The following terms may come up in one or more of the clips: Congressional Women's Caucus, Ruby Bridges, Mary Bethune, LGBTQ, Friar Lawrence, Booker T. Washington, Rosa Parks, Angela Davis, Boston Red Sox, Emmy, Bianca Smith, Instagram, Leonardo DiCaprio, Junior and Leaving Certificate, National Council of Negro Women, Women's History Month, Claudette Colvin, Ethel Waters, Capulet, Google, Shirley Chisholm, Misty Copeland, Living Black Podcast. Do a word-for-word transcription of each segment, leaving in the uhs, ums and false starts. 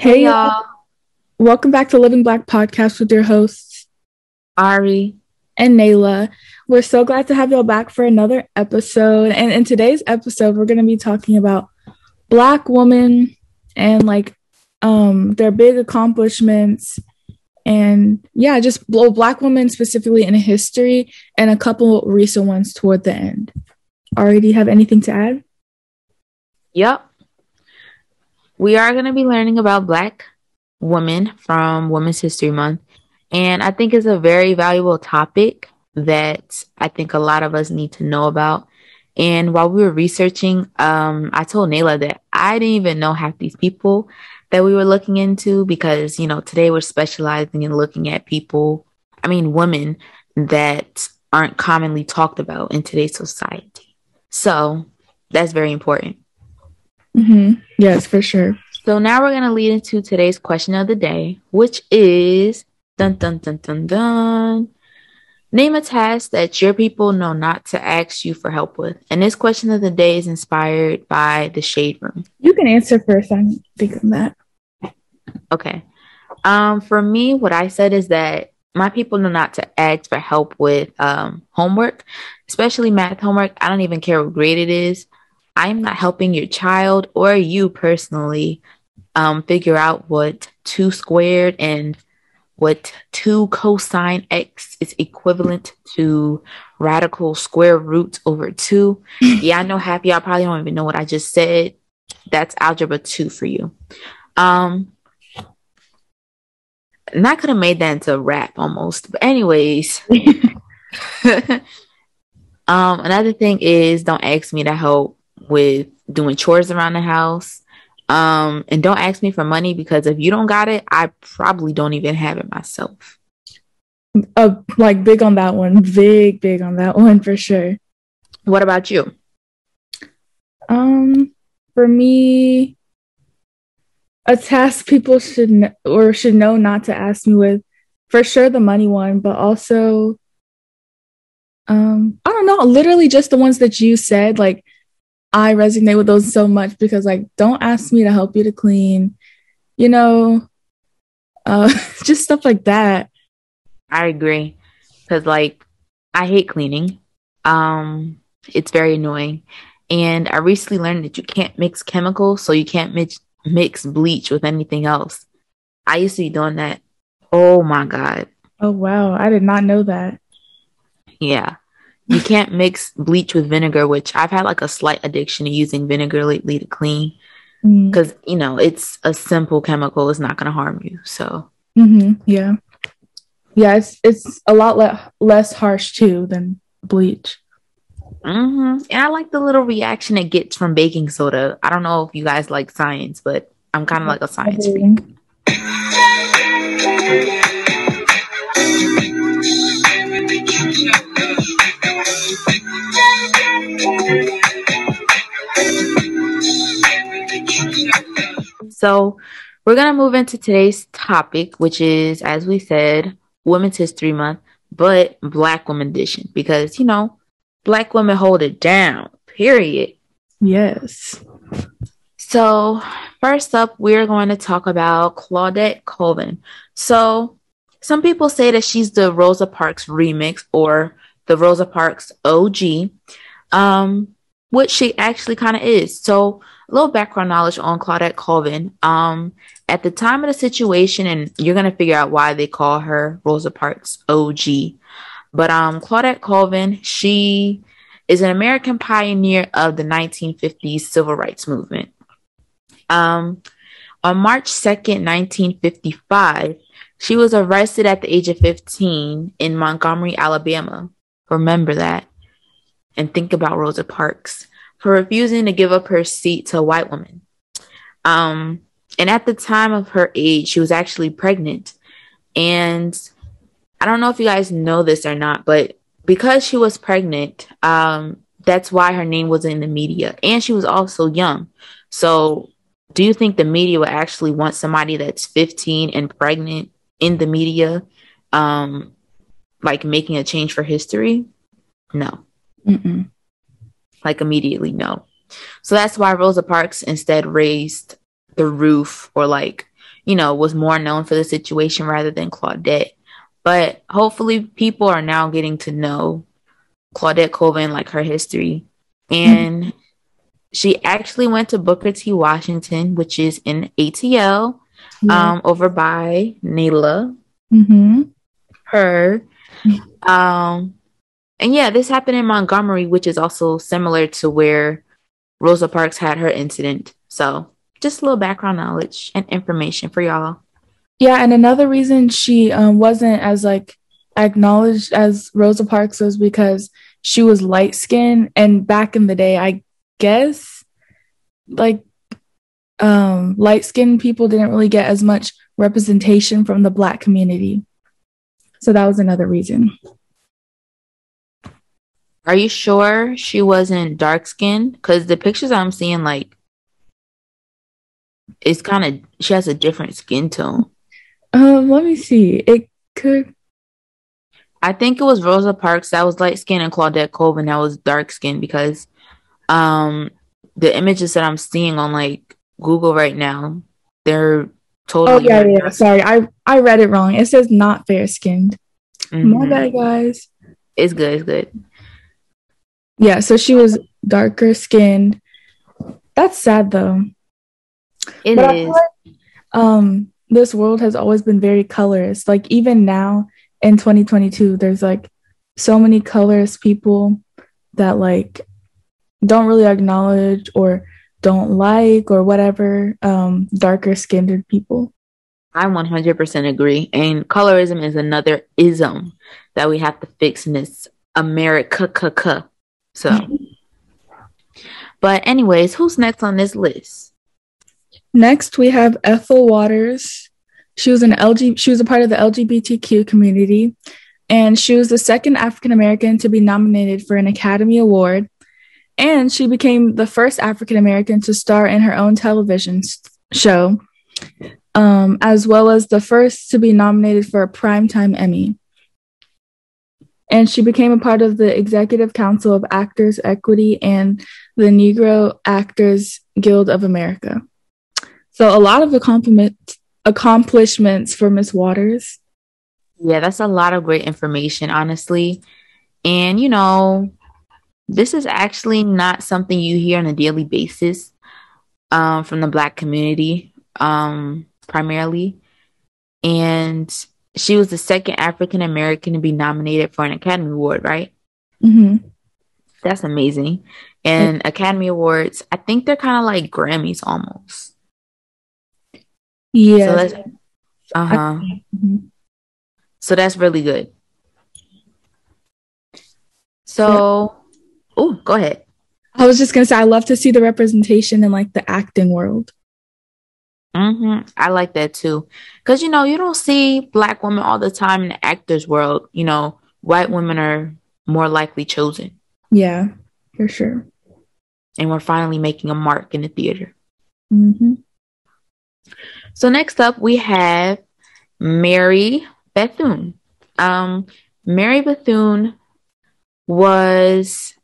Hey, y'all. Welcome back to Living Black Podcast with your hosts, Ari and Nayla. We're so glad to have y'all back for another episode. And in today's episode, we're going to be talking about Black women and like um, their big accomplishments. And yeah, just well, Black women specifically in history and a couple recent ones toward the end. Ari, do you have anything to add? Yep. We are going to be learning about Black women from Women's History Month. And I think it's a very valuable topic that I think a lot of us need to know about. And while we were researching, um, I told Nayla that I didn't even know half these people that we were looking into because, you know, today we're specializing in looking at people, I mean, women that aren't commonly talked about in today's society. So that's very important. Mm-hmm. Yes, for sure. So now we're going to lead into today's question of the day, which is dun dun dun dun dun. Name a task that your people know not to ask you for help with. And this question of the day is inspired by the Shade Room. You can answer first. I'm thinking that. Okay. Um, for me, what I said is that my people know not to ask for help with um homework, especially math homework. I don't even care what grade it is. I'm not helping your child or you personally um, figure out what two squared and what two cosine x is equivalent to radical square root over two. Yeah, I know half y'all probably don't even know what I just said. That's algebra two for you. Um, and I could have made that into a rap almost. But anyways. um, another thing is don't ask me to help with doing chores around the house, um and don't ask me for money because if you don't got it, I probably don't even have it myself. Uh, like big on that one, big big on that one for sure. What about you? Um, for me, a task people should kn- or should know not to ask me with, for sure the money one, but also, um, I don't know, literally just the ones that you said, like. I resonate with those so much because, like, don't ask me to help you to clean, you know, uh, just stuff like that. I agree because, like, I hate cleaning. Um, it's very annoying. And I recently learned that you can't mix chemicals, so you can't mix, mix bleach with anything else. I used to be doing that. Oh, my God. Oh, wow. I did not know that. Yeah. You can't mix bleach with vinegar, which I've had like a slight addiction to using vinegar lately to clean because, mm-hmm. you know, it's a simple chemical. It's not going to harm you. So, mm-hmm. yeah. Yeah, it's it's a lot le- less harsh, too, than bleach. Mm-hmm. And I like the little reaction it gets from baking soda. I don't know if you guys like science, but I'm kind of like a science freak. So we're going to move into today's topic, which is, as we said, Women's History Month, but Black Women Edition, because, you know, Black women hold it down, period. Yes. So first up, we're going to talk about Claudette Colvin. So some people say that she's the Rosa Parks remix or the Rosa Parks O G, um, which she actually kind of is. So a little background knowledge on Claudette Colvin. Um, at the time of the situation, and you're going to figure out why they call her Rosa Parks O G. But um, Claudette Colvin, she is an American pioneer of the nineteen fifties civil rights movement. Um, on March second, nineteen fifty-five, she was arrested at the age of fifteen in Montgomery, Alabama. Remember that. And think about Rosa Parks for refusing to give up her seat to a white woman. Um, and at the time of her age, she was actually pregnant. And I don't know if you guys know this or not, but because she was pregnant, um, that's why her name was in the media. And she was also young. So do you think the media would actually want somebody that's fifteen and pregnant in the media, um, like making a change for history? No. Mm-mm. Like immediately no. So that's why Rosa Parks instead raised the roof or like, you know, was more known for the situation rather than Claudette. But hopefully people are now getting to know Claudette Colvin, like her history. And mm-hmm. she actually went to Booker T. Washington, which is in A T L, mm-hmm. um, over by Nayla. Mm-hmm. Her. Um, and yeah, this happened in Montgomery, which is also similar to where Rosa Parks had her incident. So just a little background knowledge and information for y'all. Yeah, and another reason she um, wasn't as, like, acknowledged as Rosa Parks was because she was light-skinned. And back in the day, I guess, like, um, light-skinned people didn't really get as much representation from the Black community. So that was another reason. Are you sure she wasn't dark-skinned? Because the pictures I'm seeing, like, it's kind of, she has a different skin tone. Um, let me see. It could. I think it was Rosa Parks that was light skinned and Claudette Colvin that was dark skinned because um, the images that I'm seeing on like Google right now, they're totally. Oh, yeah, yeah. Sorry. I, I read it wrong. It says not fair skinned. Mm-hmm. My bad, guys. It's good. It's good. Yeah. So she was darker skinned. That's sad, though. It but is. Like, um, this world has always been very colorist. Like, even now in twenty twenty-two, there's like so many colorist people that like don't really acknowledge or don't like or whatever um, darker skinned people. I one hundred percent agree. And colorism is another ism that we have to fix in this America. So, but anyways, who's next on this list? Next, we have Ethel Waters. She was an L G- She was a part of the L G B T Q community, and she was the second African-American to be nominated for an Academy Award. And she became the first African-American to star in her own television show, um, as well as the first to be nominated for a Primetime Emmy. And she became a part of the Executive Council of Actors Equity and the Negro Actors Guild of America. So a lot of accomplishments accomplishments for Miss Waters. Yeah, that's a lot of great information, honestly. And, you know, this is actually not something you hear on a daily basis um, from the Black community, um, primarily. And she was the second African-American to be nominated for an Academy Award, right? Mm-hmm. That's amazing. And mm-hmm. Academy Awards, I think they're kind of like Grammys almost. Yeah. So that's, uh-huh. So that's really good. So, yeah. Oh, go ahead. I was just going to say, I love to see the representation in like the acting world. Mm-hmm. I like that too. Because, you know, you don't see Black women all the time in the actors world. You know, white women are more likely chosen. Yeah, for sure. And we're finally making a mark in the theater. Mm-hmm. So next up, we have Mary Bethune. Um, Mary Bethune was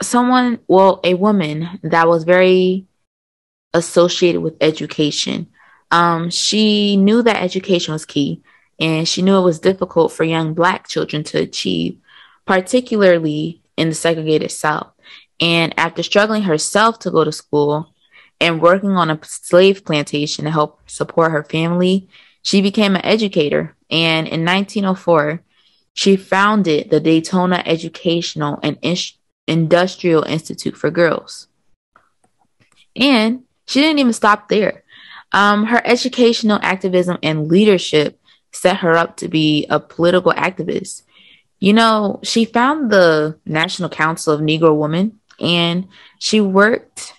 someone, well, a woman that was very associated with education. Um, she knew that education was key, and she knew it was difficult for young Black children to achieve, particularly in the segregated South. And after struggling herself to go to school and working on a slave plantation to help support her family, she became an educator. And in nineteen oh four, she founded the Daytona Educational and In- Industrial Institute for Girls. And she didn't even stop there. Um, her educational activism and leadership set her up to be a political activist. You know, she founded the National Council of Negro Women, and she worked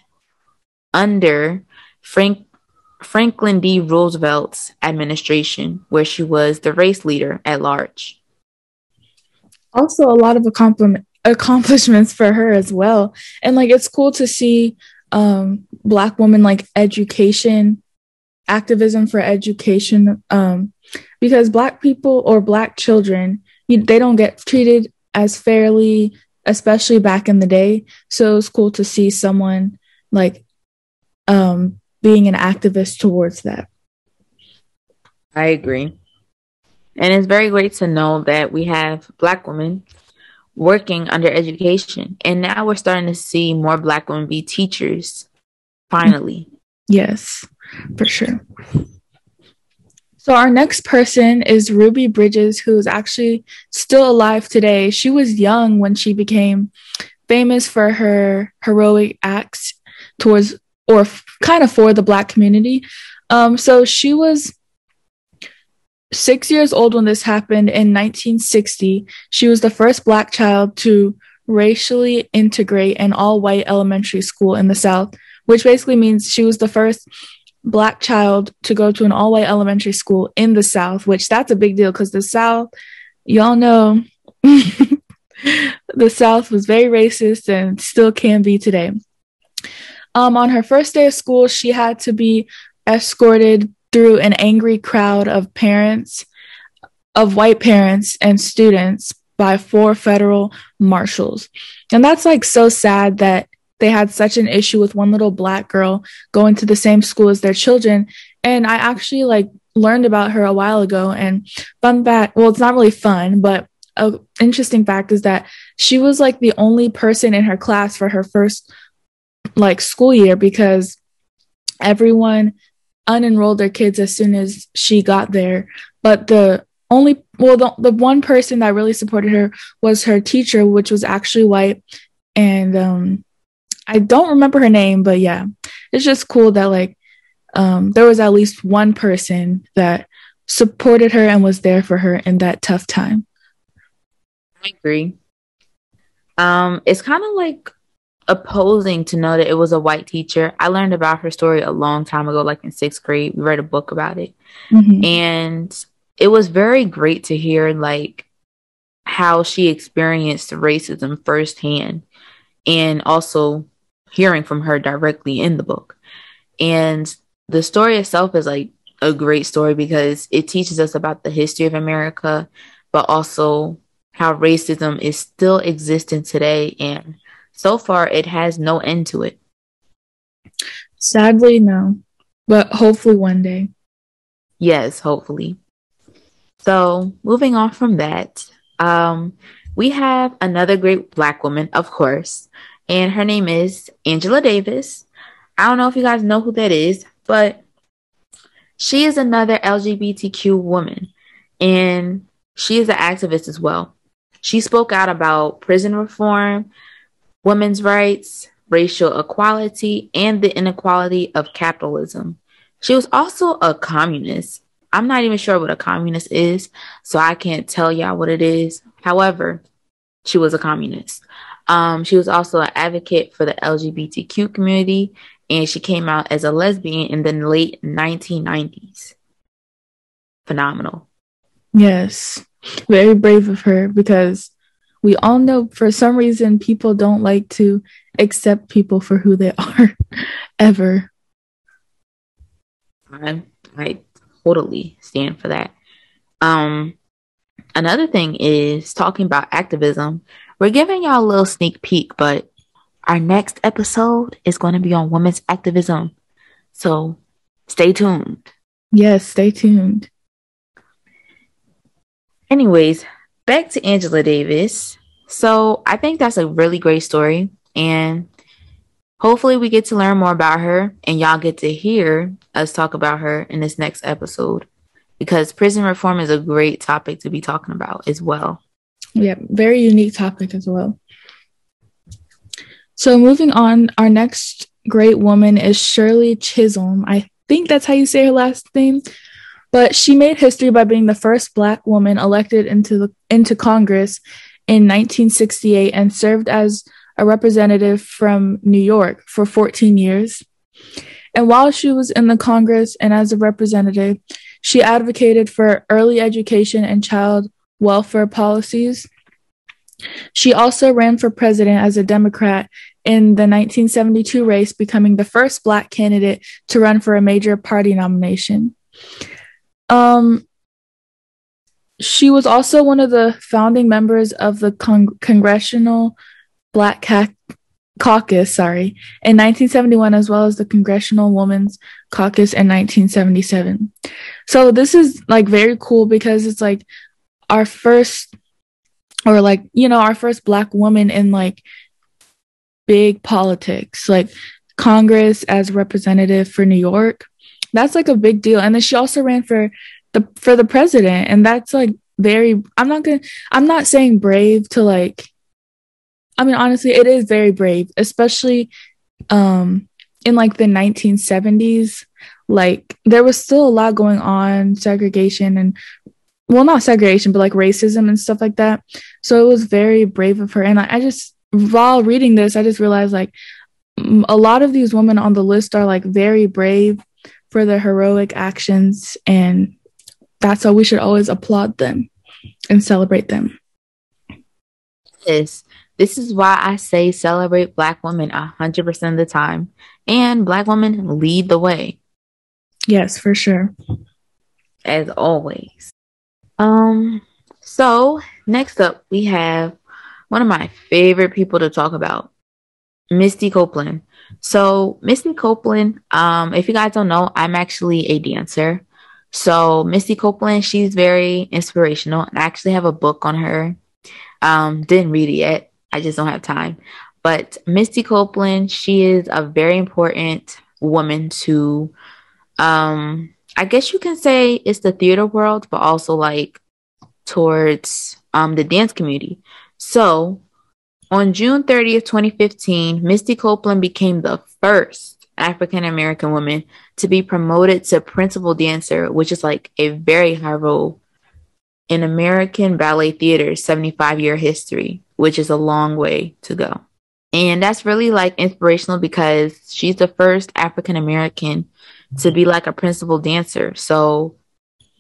under Frank, Franklin D. Roosevelt's administration, where she was the race leader at large. Also, a lot of accomplishment, accomplishments for her as well. And like, it's cool to see um, Black women like education, activism for education, um, because Black people or Black children, you, they don't get treated as fairly, especially back in the day. So it's cool to see someone like Um, being an activist towards that. I agree. And it's very great to know that we have Black women working under education. And now we're starting to see more Black women be teachers, finally. Yes, for sure. So our next person is Ruby Bridges, who is actually still alive today. She was young when she became famous for her heroic acts towards, or f- kind of for the Black community. Um, so she was six years old when this happened in nineteen sixty. She was the first Black child to racially integrate an all-white elementary school in the South, which basically means she was the first Black child to go to an all-white elementary school in the South, which that's a big deal because the South, y'all know, the South was very racist and still can be today. Um, on her first day of school, she had to be escorted through an angry crowd of parents, of white parents and students by four federal marshals. And that's like so sad that they had such an issue with one little Black girl going to the same school as their children. And I actually like learned about her a while ago, and fun fact, well, it's not really fun, but an interesting fact is that she was like the only person in her class for her first like school year because everyone unenrolled their kids as soon as she got there. But the only, well, the, the one person that really supported her was her teacher, which was actually white. And um, I don't remember her name, but yeah, it's just cool that like um, there was at least one person that supported her and was there for her in that tough time. I agree. Um, it's kind of like opposing to know that it was a white teacher. I learned about her story a long time ago, like in sixth grade. We read a book about it. Mm-hmm. And it was very great to hear like how she experienced racism firsthand and also hearing from her directly in the book. And the story itself is like a great story because it teaches us about the history of America, but also how racism is still existent today, and so far, it has no end to it. Sadly, no. But hopefully one day. Yes, hopefully. So moving on from that, um, we have another great Black woman, of course. And her name is Angela Davis. I don't know if you guys know who that is, but she is another L G B T Q woman. And she is an activist as well. She spoke out about prison reform, women's rights, racial equality, and the inequality of capitalism. She was also a communist. I'm not even sure what a communist is, so I can't tell y'all what it is. However, she was a communist. Um, she was also an advocate for the L G B T Q community, and she came out as a lesbian in the late nineteen nineties. Phenomenal. Yes, very brave of her because we all know for some reason people don't like to accept people for who they are ever. I, I totally stand for that. Um, another thing is talking about activism. We're giving y'all a little sneak peek, but our next episode is going to be on women's activism. So stay tuned. Yes, stay tuned. Anyways, back to Angela Davis. So I think that's a really great story, and hopefully we get to learn more about her and y'all get to hear us talk about her in this next episode, because prison reform is a great topic to be talking about as well. Yeah, very unique topic as well. So moving on, our next great woman is Shirley Chisholm. I think that's how you say her last name. But she made history by being the first Black woman elected into the, into Congress in nineteen sixty-eight and served as a representative from New York for fourteen years. And while she was in the Congress and as a representative, she advocated for early education and child welfare policies. She also ran for president as a Democrat in the nineteen seventy-two race, becoming the first Black candidate to run for a major party nomination. Um, she was also one of the founding members of the Cong- Congressional Black Ca- Caucus, sorry, in nineteen seventy-one, as well as the Congressional Women's Caucus in nineteen seventy-seven. So this is like very cool because it's like our first, or like, you know, our first Black woman in like big politics, like Congress as representative for New York. That's like a big deal. And then she also ran for the for the president. And that's like very, I'm not gonna, I'm not saying brave to like, I mean, honestly, it is very brave, especially um, in like the nineteen seventies. Like there was still a lot going on, segregation and, well, not segregation, but like racism and stuff like that. So it was very brave of her. And I, I just, while reading this, I just realized like a lot of these women on the list are like very brave for their heroic actions. And that's why we should always applaud them and celebrate them. Yes. This is why I say celebrate Black women one hundred percent of the time. And Black women lead the way. Yes, for sure. As always. Um. So next up, we have one of my favorite people to talk about, Misty Copeland. So Misty Copeland, um, if you guys don't know, I'm actually a dancer. So Misty Copeland, she's very inspirational. And I actually have a book on her. Um, didn't read it yet. I just don't have time. But Misty Copeland, she is a very important woman to, um, I guess you can say it's the theater world, but also like towards um, the dance community. So on June thirtieth, twenty fifteen, Misty Copeland became the first African-American woman to be promoted to principal dancer, which is like a very high role in American Ballet Theater's seventy-five year history, which is a long way to go. And that's really like inspirational because she's the first African-American to be like a principal dancer. So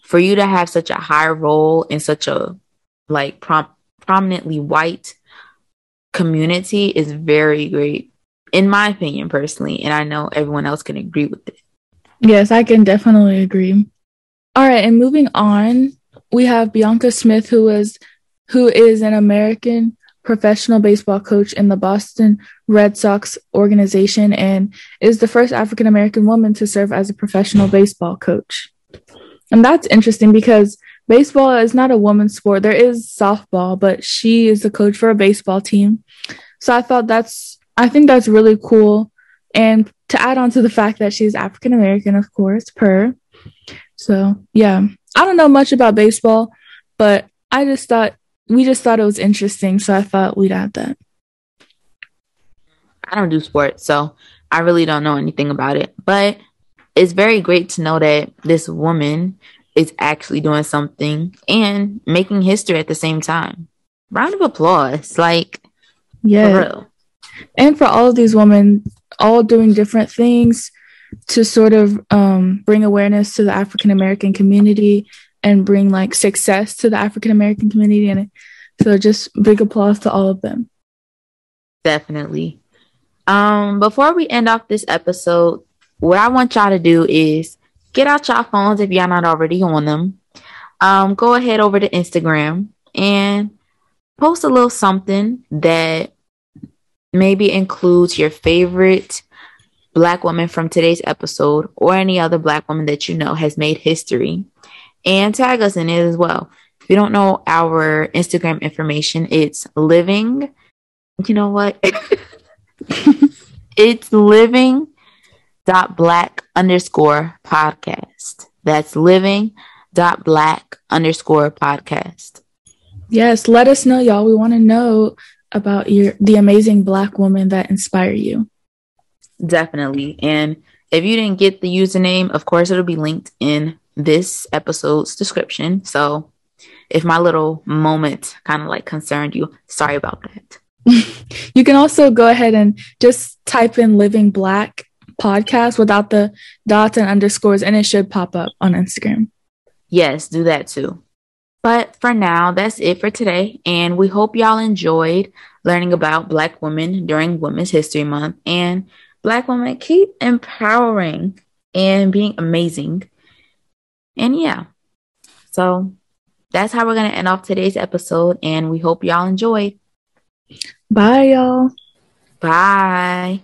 for you to have such a high role in such a like prom- prominently white community is very great, in my opinion, personally. And I know everyone else can agree with it. Yes, I can definitely agree. All right. And moving on, we have Bianca Smith, who is who is an American professional baseball coach in the Boston Red Sox organization and is the first African-American woman to serve as a professional baseball coach. And that's interesting because baseball is not a woman's sport. There is softball, but she is the coach for a baseball team. So I thought that's, I think that's really cool. And to add on to the fact that she's African-American, of course, per. So, yeah. I don't know much about baseball, but I just thought, we just thought it was interesting. So I thought we'd add that. I don't do sports, so I really don't know anything about it. But it's very great to know that this woman is actually doing something and making history at the same time. Round of applause. Like, yeah. For real. And for all of these women, all doing different things to sort of um, bring awareness to the African-American community and bring like success to the African-American community. And so just big applause to all of them. Definitely. Um, before we end off this episode, what I want y'all to do is get out y'all phones if y'all not already on them. Um, go ahead over to Instagram and post a little something that maybe includes your favorite Black woman from today's episode or any other Black woman that you know has made history, and tag us in it as well. If you don't know our Instagram information, it's living, you know what? It's living dot black underscore podcast. That's living dot black underscore podcast. Yes. Let us know, y'all. We want to know about your, the amazing Black woman that inspire you. Definitely. And if you didn't get the username, of course, it'll be linked in this episode's description. So if my little moment kind of like concerned you, sorry about that. You can also go ahead and just type in Living Black Podcast without the dots and underscores, and it should pop up on Instagram. Yes, do that too. But for now, that's it for today. And we hope y'all enjoyed learning about Black women during Women's History Month. And Black women, keep empowering and being amazing. And yeah, so that's how we're going to end off today's episode. And we hope y'all enjoyed. Bye, y'all. Bye.